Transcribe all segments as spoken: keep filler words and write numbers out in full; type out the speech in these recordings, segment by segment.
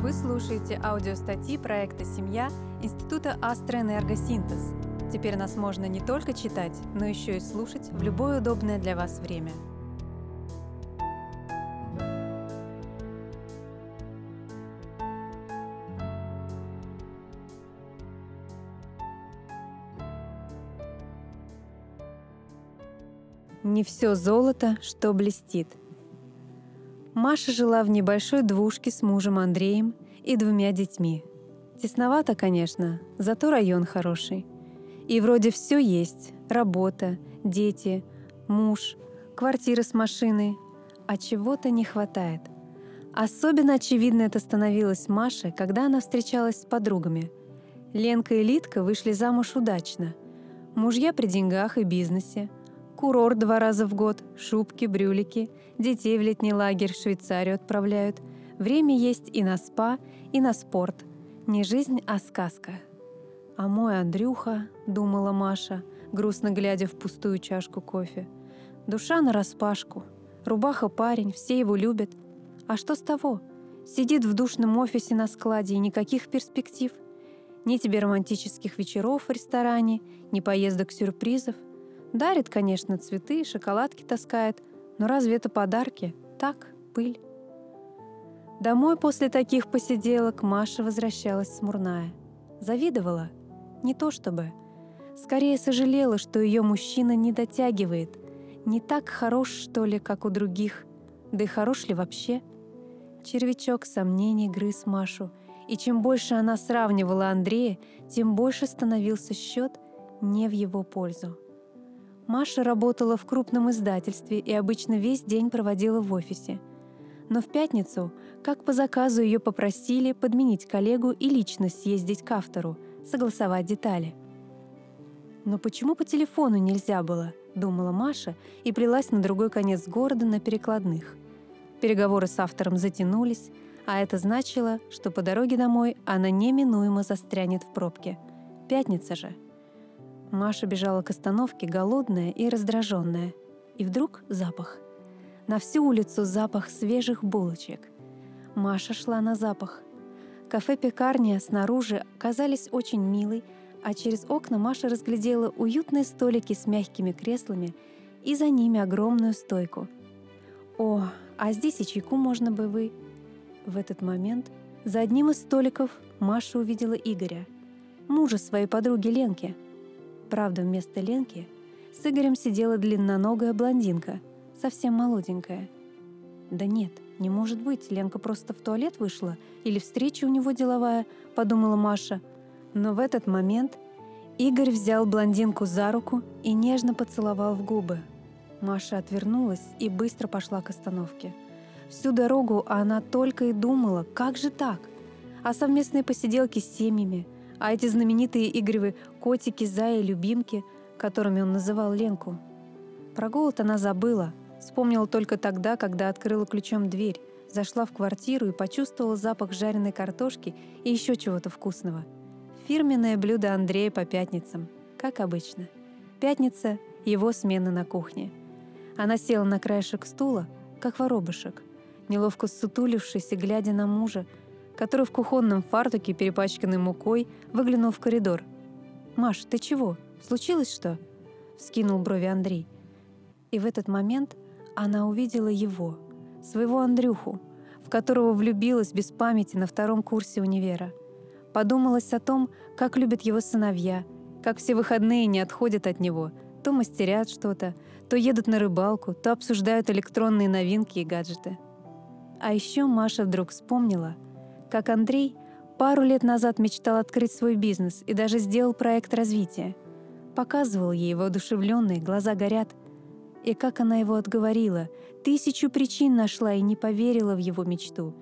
Вы слушаете аудиостатьи проекта «Семья» Института Астроэнергосинтез. Теперь нас можно не только читать, но еще и слушать в любое удобное для вас время. Не все золото, что блестит. Маша жила в небольшой двушке с мужем Андреем и двумя детьми. Тесновато, конечно, зато район хороший. И вроде все есть: работа, дети, муж, квартира с машиной. А чего-то не хватает. Особенно очевидно это становилось Маше, когда она встречалась с подругами. Ленка и Лидка вышли замуж удачно. Мужья при деньгах и бизнесе. Курорт два раза в год, шубки, брюлики, детей в летний лагерь в Швейцарию отправляют. Время есть и на спа, и на спорт. Не жизнь, а сказка. «А мой Андрюха», — думала Маша, грустно глядя в пустую чашку кофе, — «душа нараспашку, рубаха парень, все его любят. А что с того? Сидит в душном офисе на складе и никаких перспектив. Ни тебе романтических вечеров в ресторане, ни поездок-сюрпризов. Дарит, конечно, цветы, шоколадки таскает, но разве это подарки? Так, пыль». Домой после таких посиделок Маша возвращалась смурная. Завидовала? Не то чтобы. Скорее сожалела, что ее мужчина не дотягивает. Не так хорош, что ли, как у других. Да и хорош ли вообще? Червячок сомнений грыз Машу. И чем больше она сравнивала Андрея, тем больше становился счет не в его пользу. Маша работала в крупном издательстве и обычно весь день проводила в офисе. Но в пятницу, как по заказу, ее попросили подменить коллегу и лично съездить к автору, согласовать детали. «Но почему по телефону нельзя было?» – думала Маша и плелась на другой конец города на перекладных. Переговоры с автором затянулись, а это значило, что по дороге домой она неминуемо застрянет в пробке. Пятница же. Маша бежала к остановке, голодная и раздраженная. И вдруг запах. На всю улицу запах свежих булочек. Маша шла на запах. Кафе-пекарня снаружи казались очень милой, а через окна Маша разглядела уютные столики с мягкими креслами и за ними огромную стойку. «О, а здесь и чайку можно бы вы...» В этот момент за одним из столиков Маша увидела Игоря, мужа своей подруги Ленки. Правда, вместо Ленки с Игорем сидела длинноногая блондинка, совсем молоденькая. «Да нет, не может быть, Ленка просто в туалет вышла, или встреча у него деловая», — подумала Маша. Но в этот момент Игорь взял блондинку за руку и нежно поцеловал в губы. Маша отвернулась и быстро пошла к остановке. Всю дорогу она только и думала, как же так? О совместной посиделке с семьями, а эти знаменитые Игоревы котики, зая, любимки, которыми он называл Ленку. Про голод она забыла, вспомнила только тогда, когда открыла ключом дверь, зашла в квартиру и почувствовала запах жареной картошки и еще чего-то вкусного. Фирменное блюдо Андрея по пятницам, как обычно. Пятница – его смена на кухне. Она села на краешек стула, как воробышек, неловко ссутулившись и глядя на мужа, который в кухонном фартуке, перепачканный мукой, выглянул в коридор. «Маш, ты чего? Случилось что?» — вскинул брови Андрей. И в этот момент она увидела его, своего Андрюху, в которого влюбилась без памяти на втором курсе универа. Подумалось о том, как любят его сыновья, как все выходные не отходят от него, то мастерят что-то, то едут на рыбалку, то обсуждают электронные новинки и гаджеты. А еще Маша вдруг вспомнила, как Андрей пару лет назад мечтал открыть свой бизнес и даже сделал проект развития. Показывал ей воодушевленные, глаза горят. И как она его отговорила, тысячу причин нашла и не поверила в его мечту.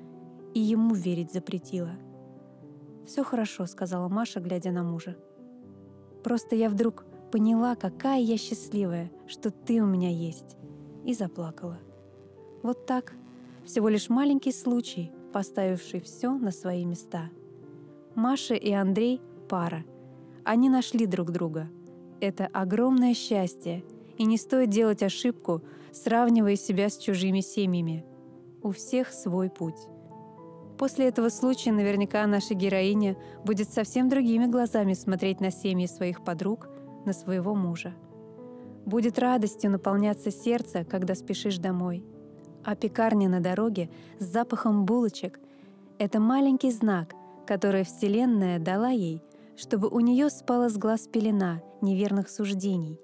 И ему верить запретила. «Все хорошо», — сказала Маша, глядя на мужа. «Просто я вдруг поняла, какая я счастливая, что ты у меня есть». И заплакала. Вот так, всего лишь маленький случай, поставивший все на свои места. Маша и Андрей – пара. Они нашли друг друга. Это огромное счастье, и не стоит делать ошибку, сравнивая себя с чужими семьями. У всех свой путь. После этого случая наверняка наша героиня будет совсем другими глазами смотреть на семьи своих подруг, на своего мужа. Будет радостью наполняться сердце, когда спешишь домой. А пекарня на дороге с запахом булочек — это маленький знак, который Вселенная дала ей, чтобы у нее спала с глаз пелена неверных суждений,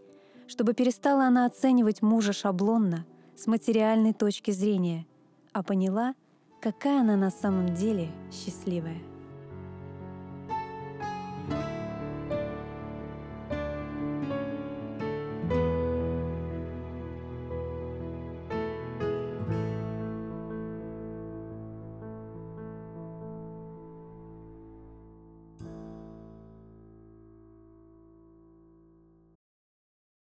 чтобы перестала она оценивать мужа шаблонно, с материальной точки зрения, а поняла, какая она на самом деле счастливая.